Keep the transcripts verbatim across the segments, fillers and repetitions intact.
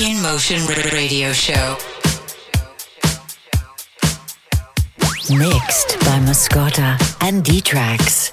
InMotion Radio Show. Mixed by Mascota and D-Trax.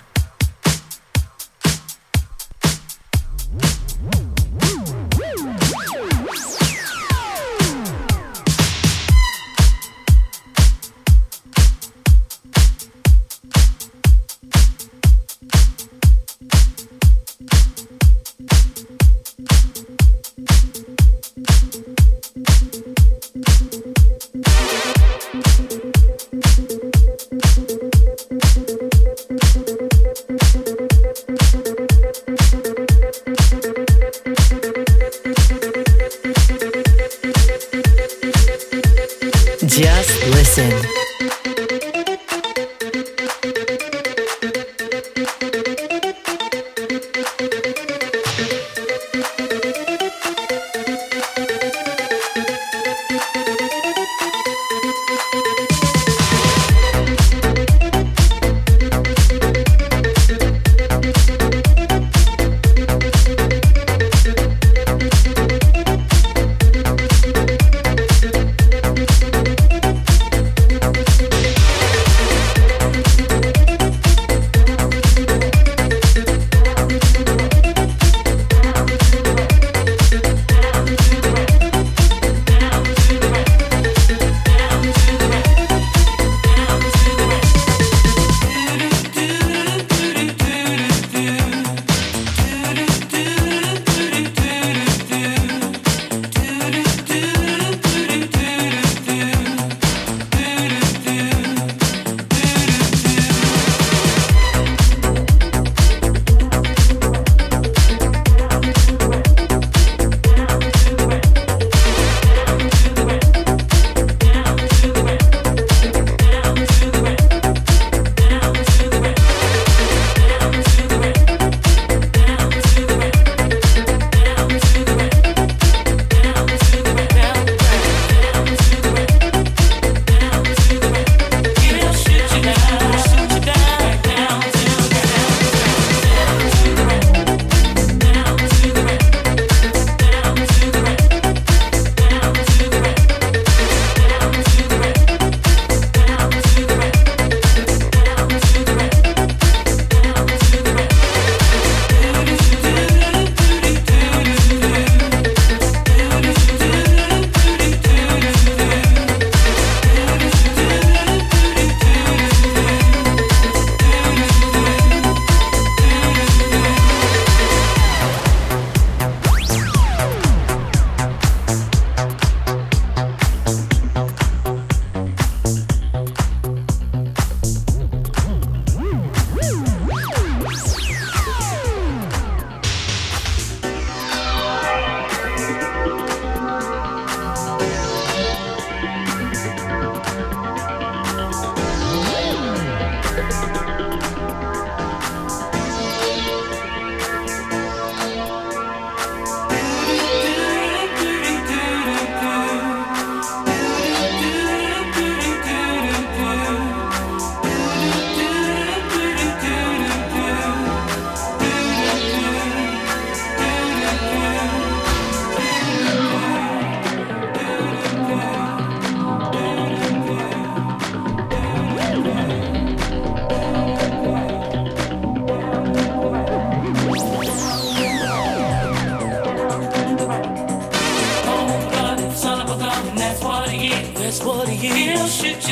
Shoot you.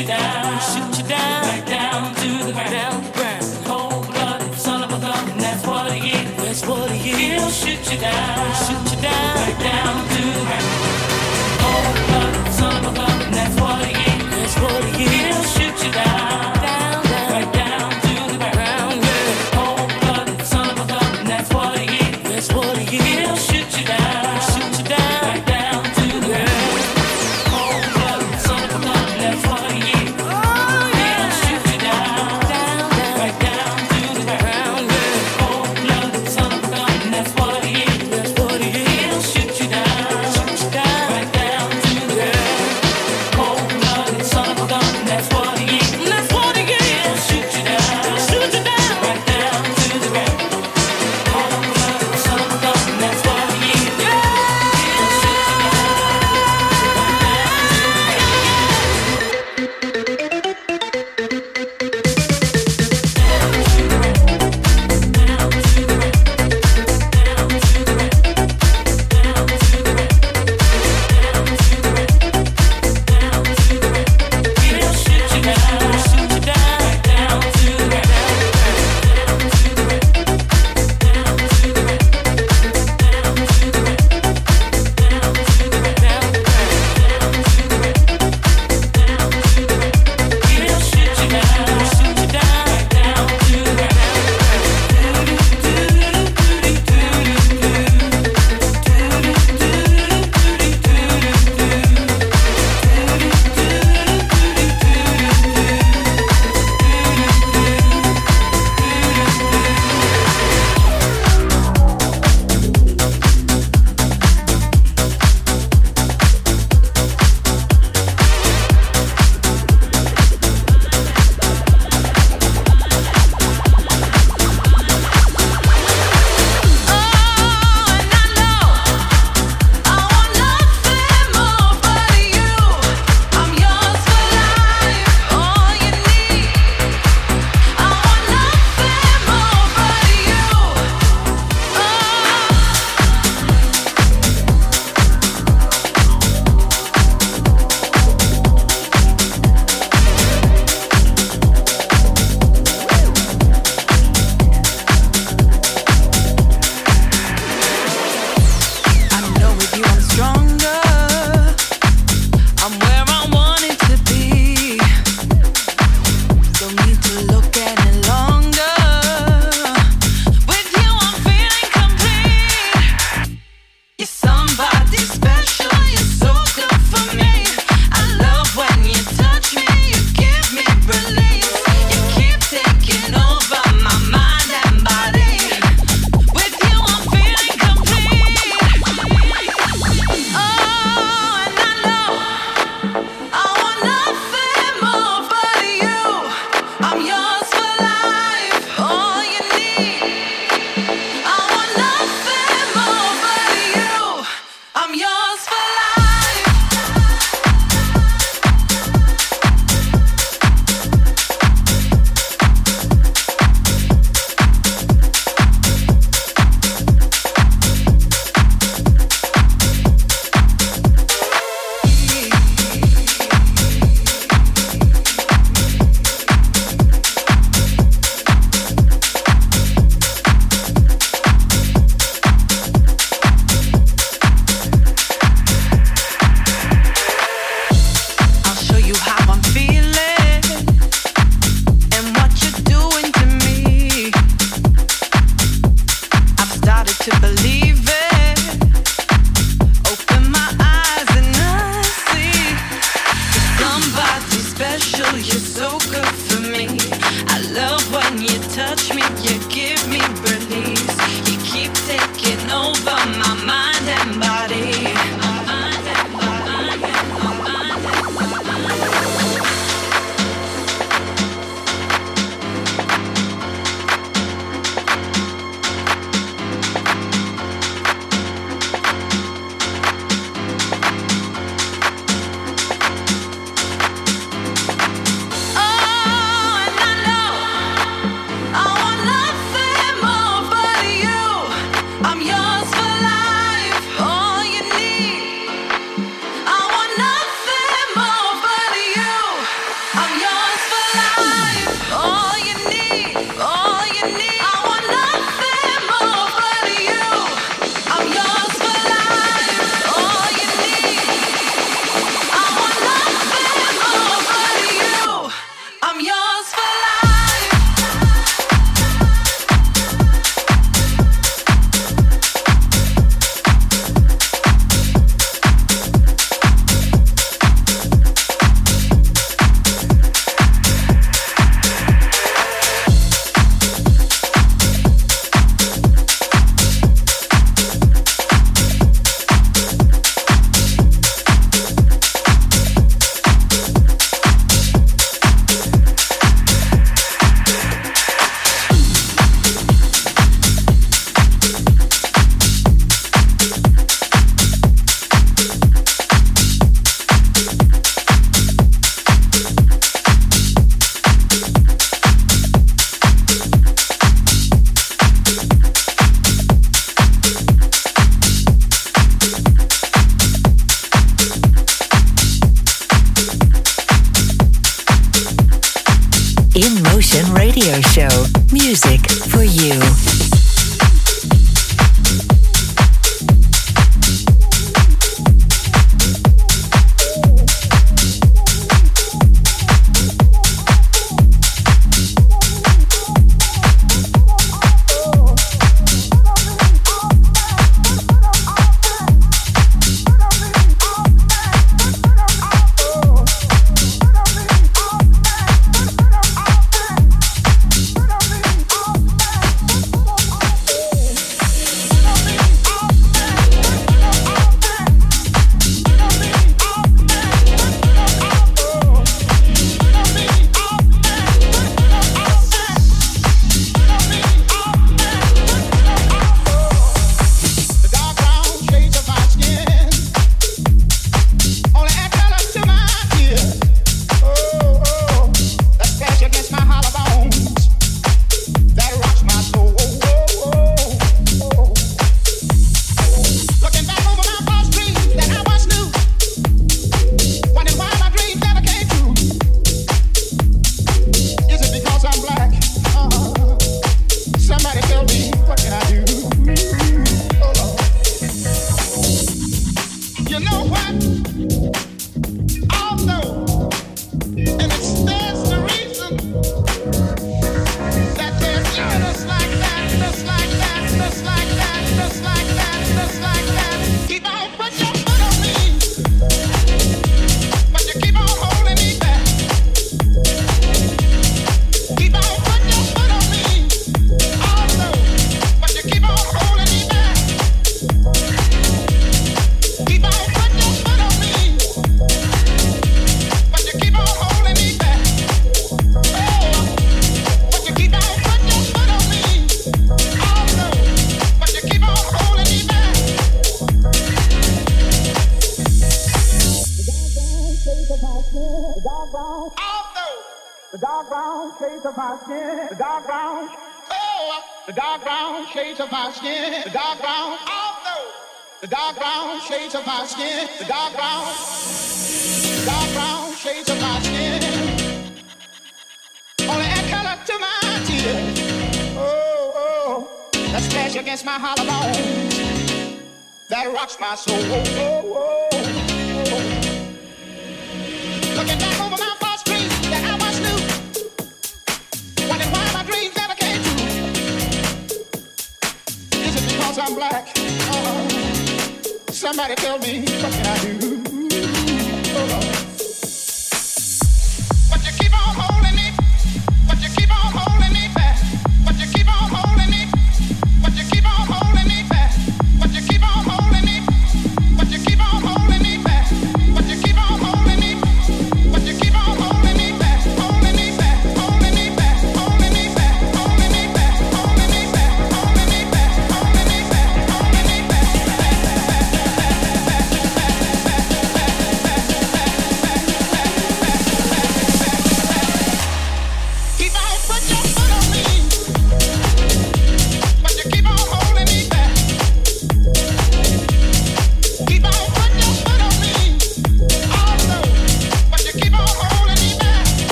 Radio Show. Music for you.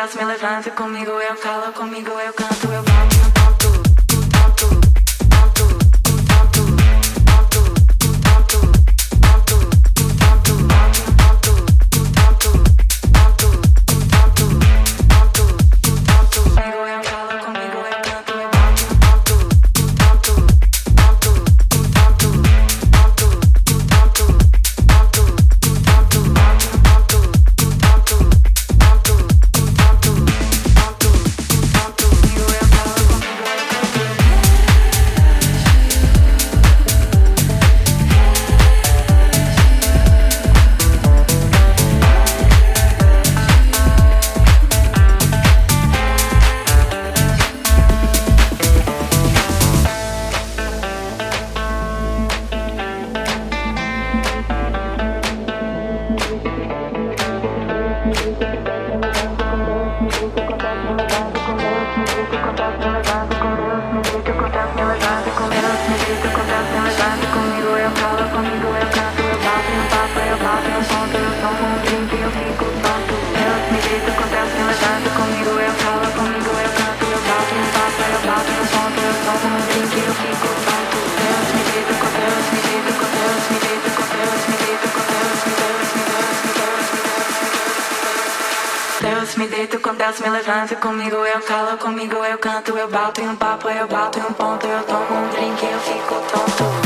Deus me levanta comigo, eu calo comigo, eu canto, eu canto. Deus me deito com Deus me levanta comigo, eu calo comigo, eu canto, eu bato em um papo, eu bato em um ponto, eu tomo um drink, eu fico tonto.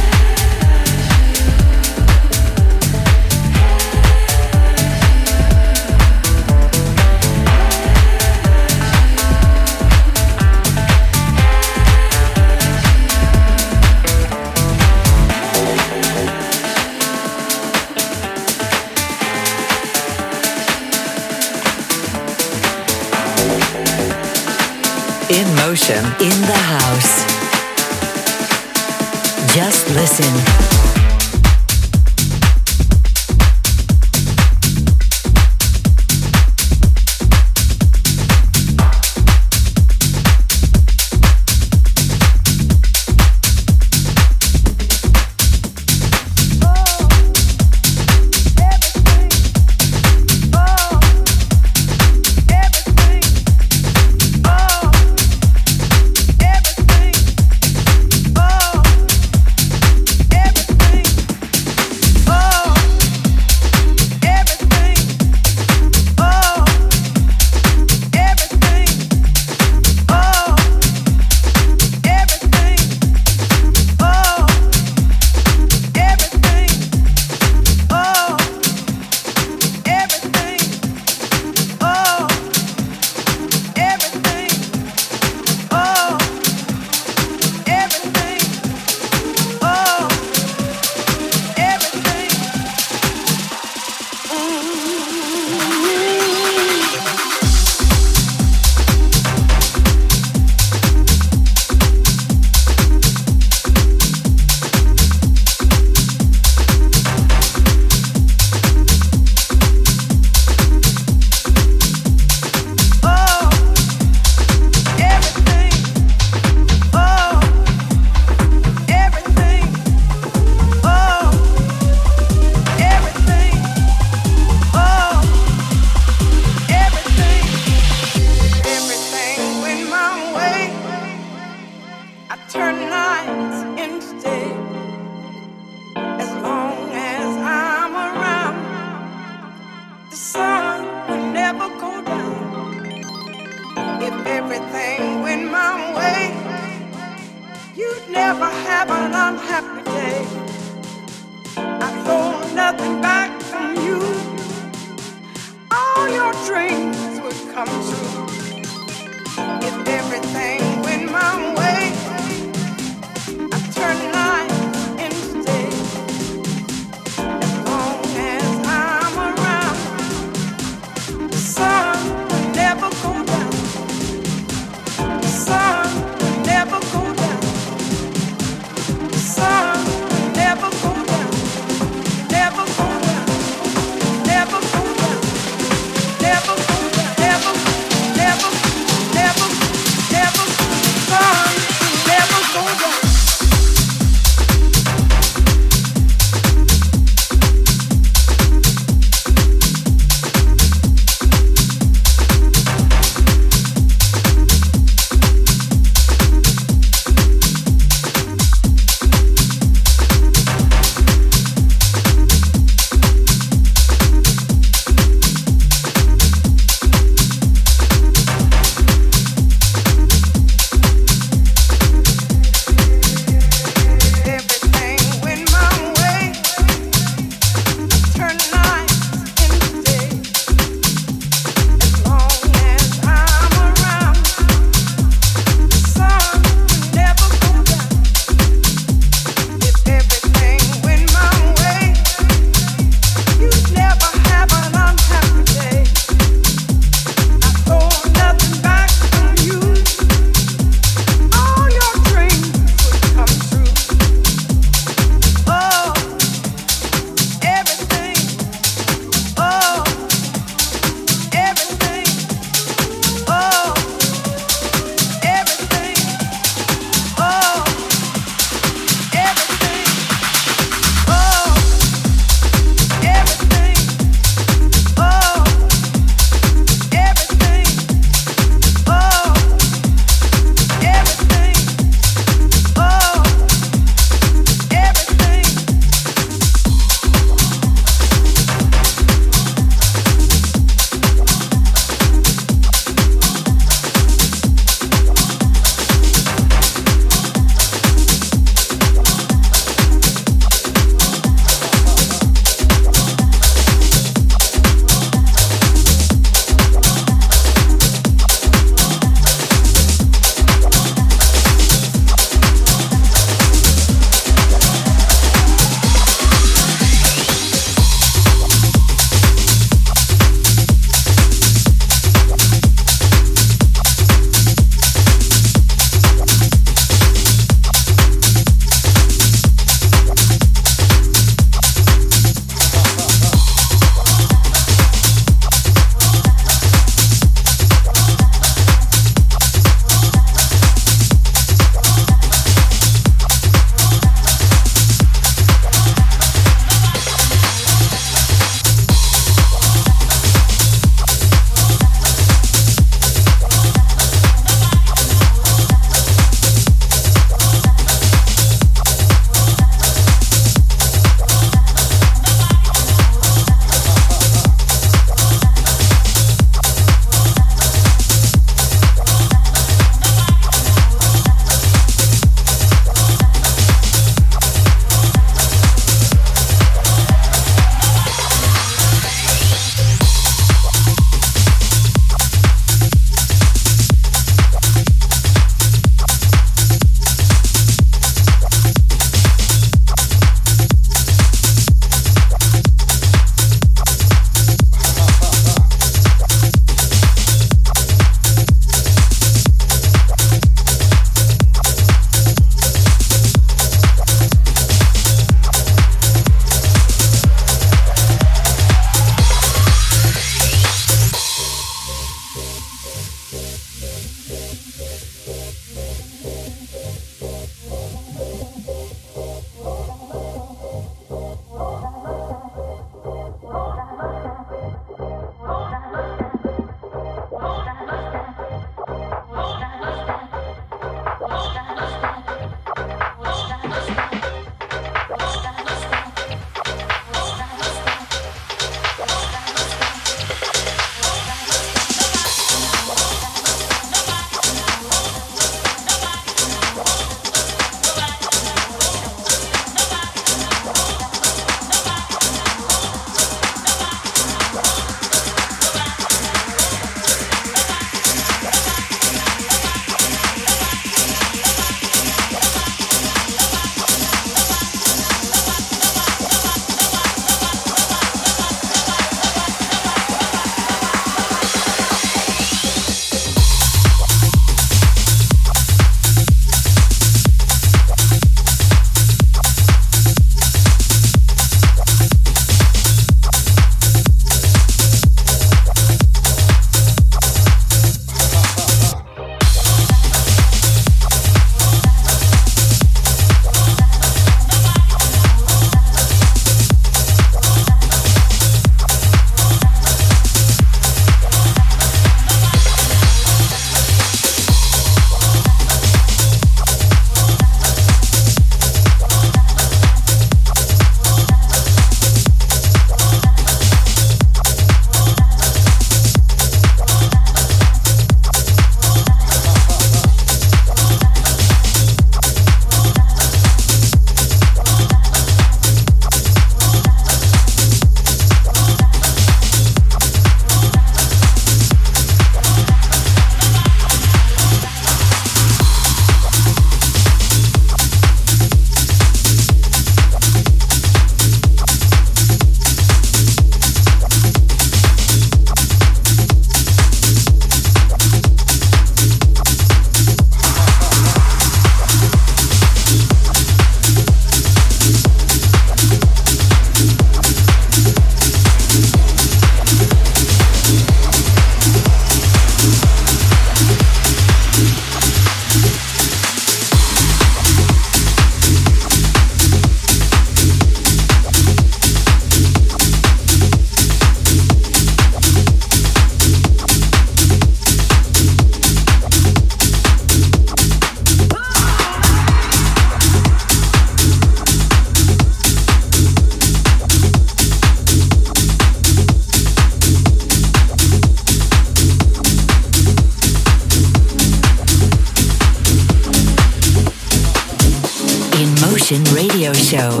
InMotion Radio Show.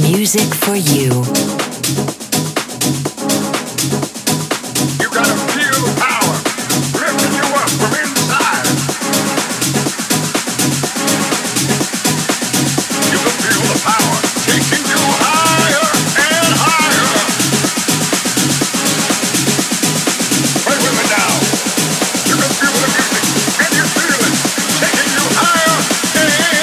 Music for you. You gotta feel the power lifting you up from inside. You can feel the power taking you higher and higher. Play with me now. You can feel the music and you feel it taking you higher and higher.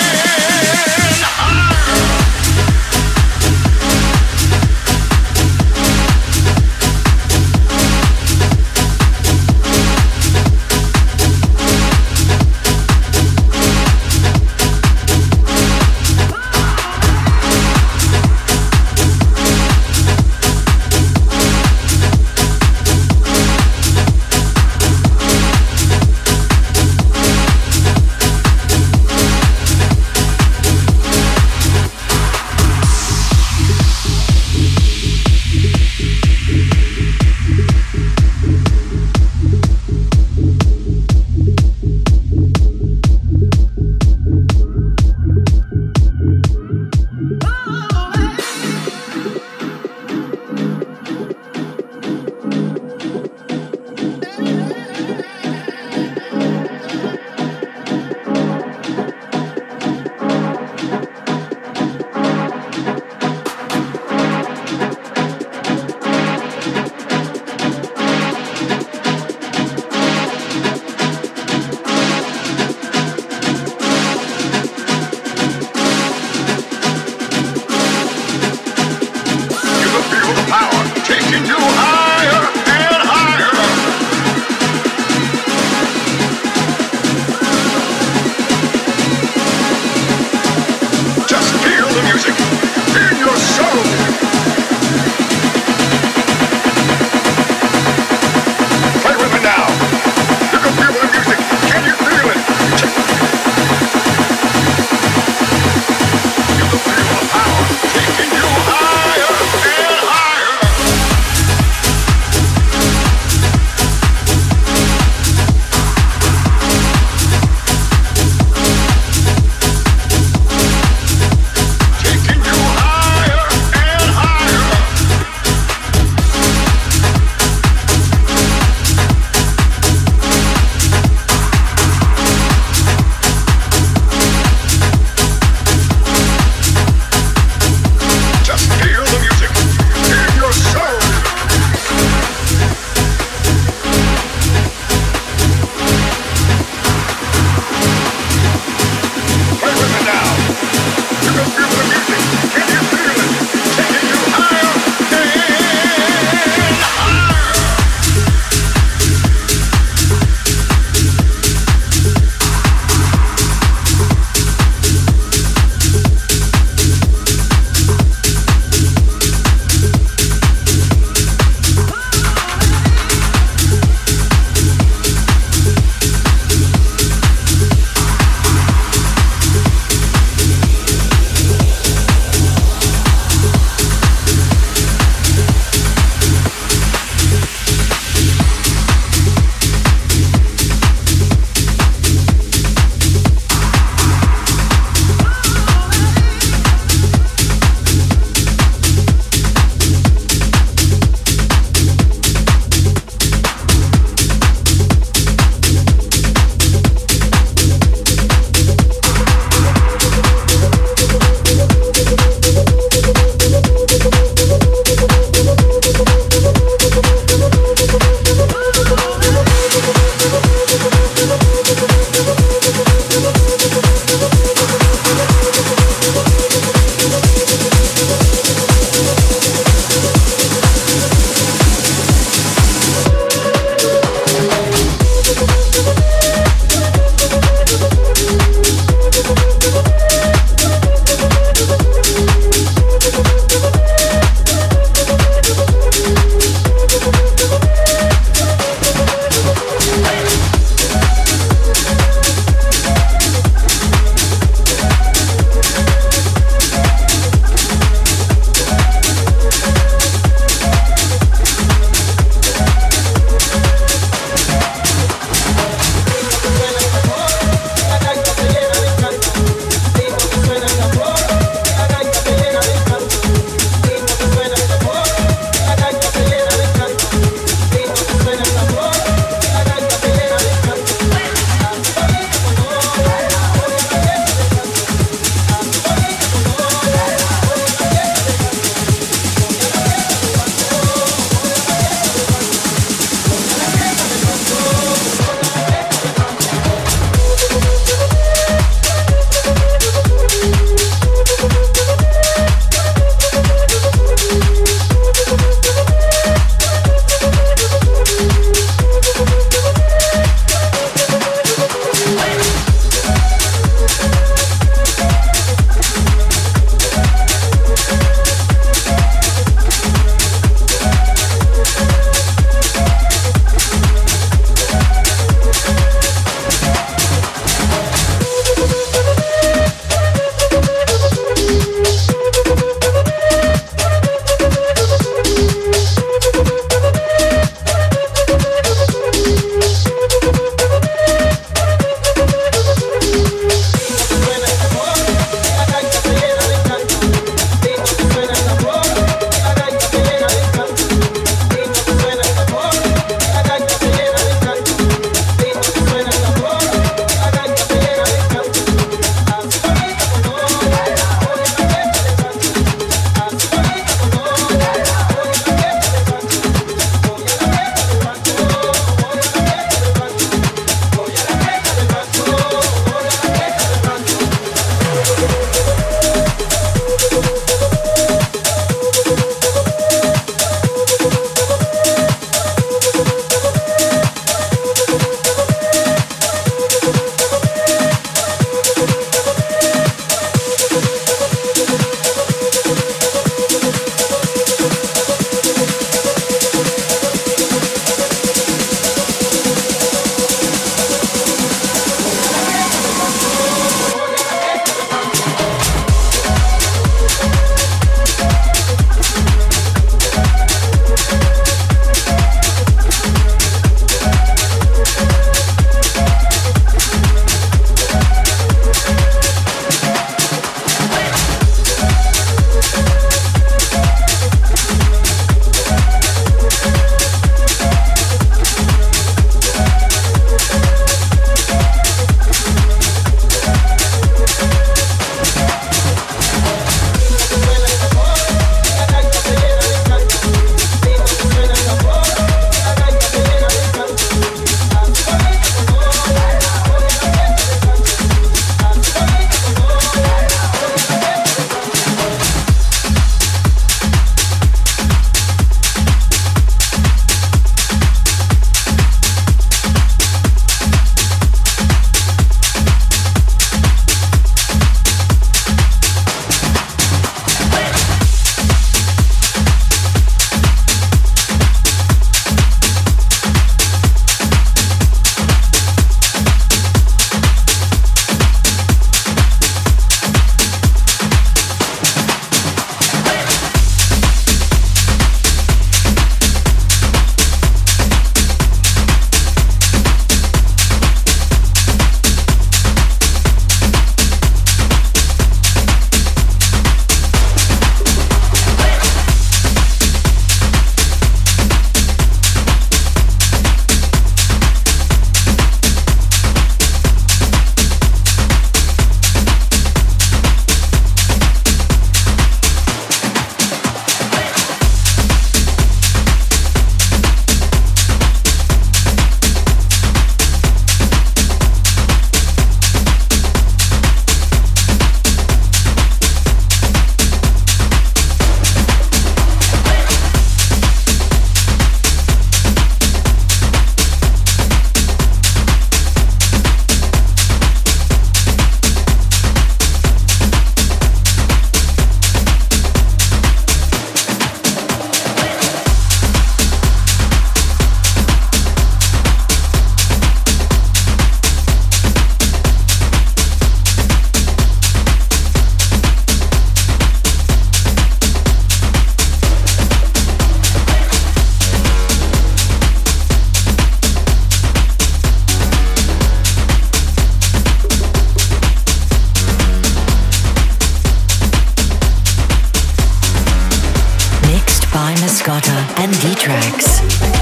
Mascota and D-Trax.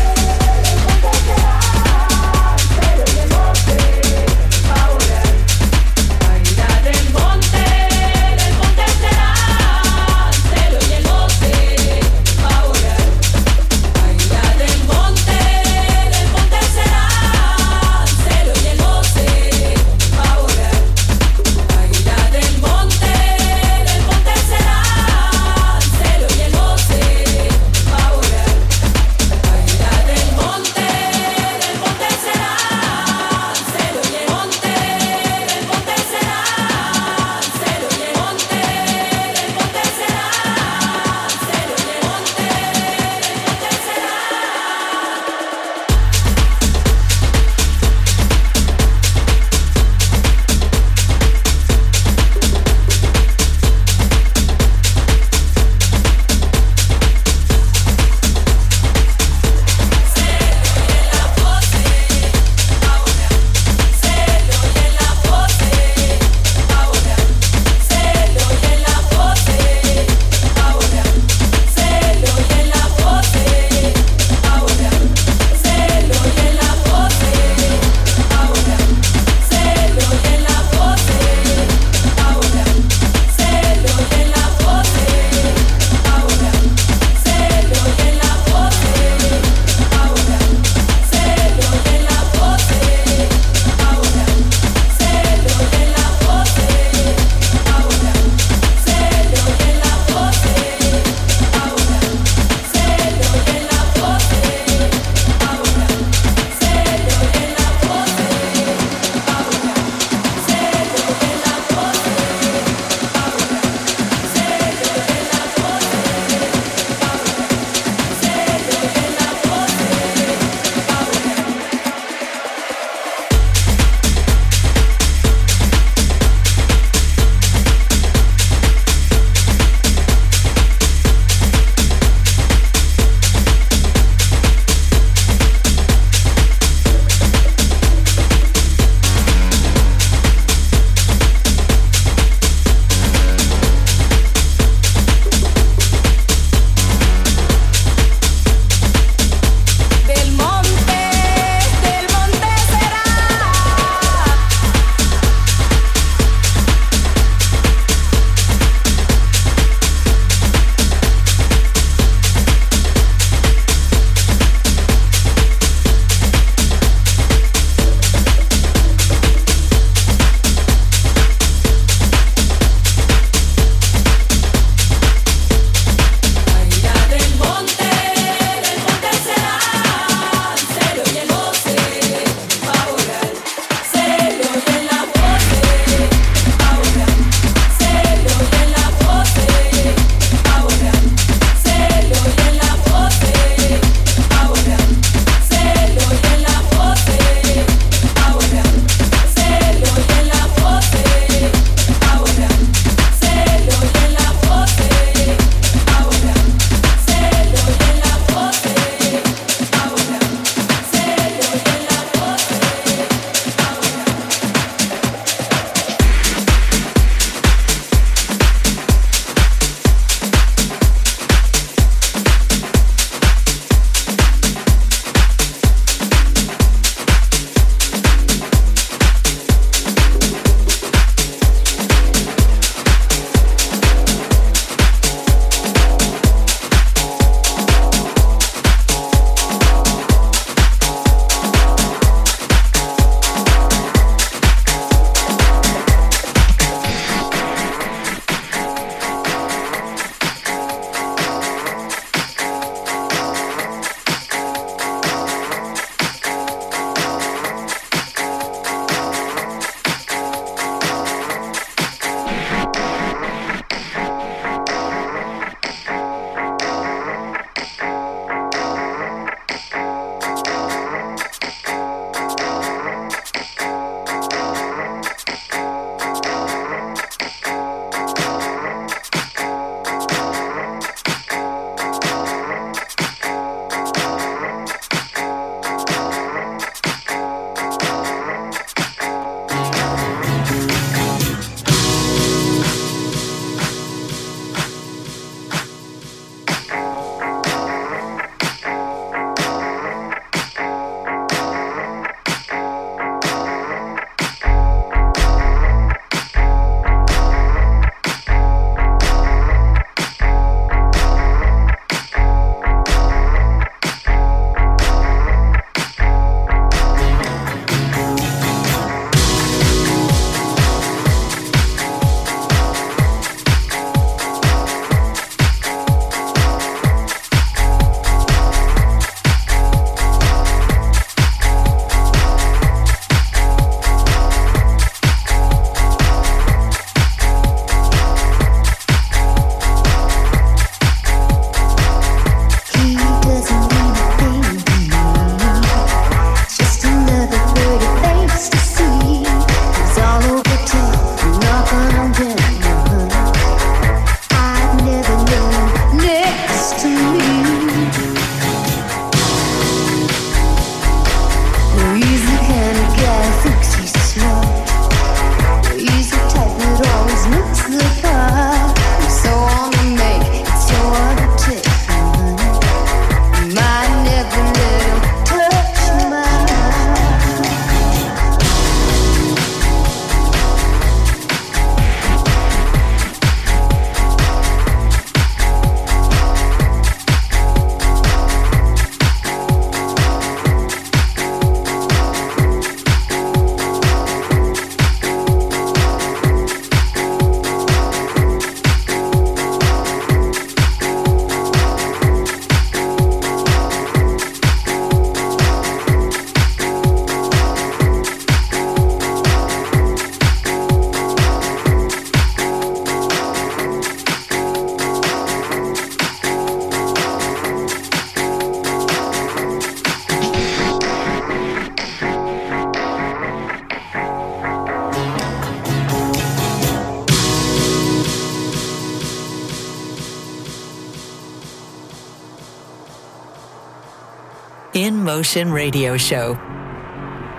InMotion Radio Show.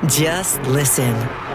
Just listen.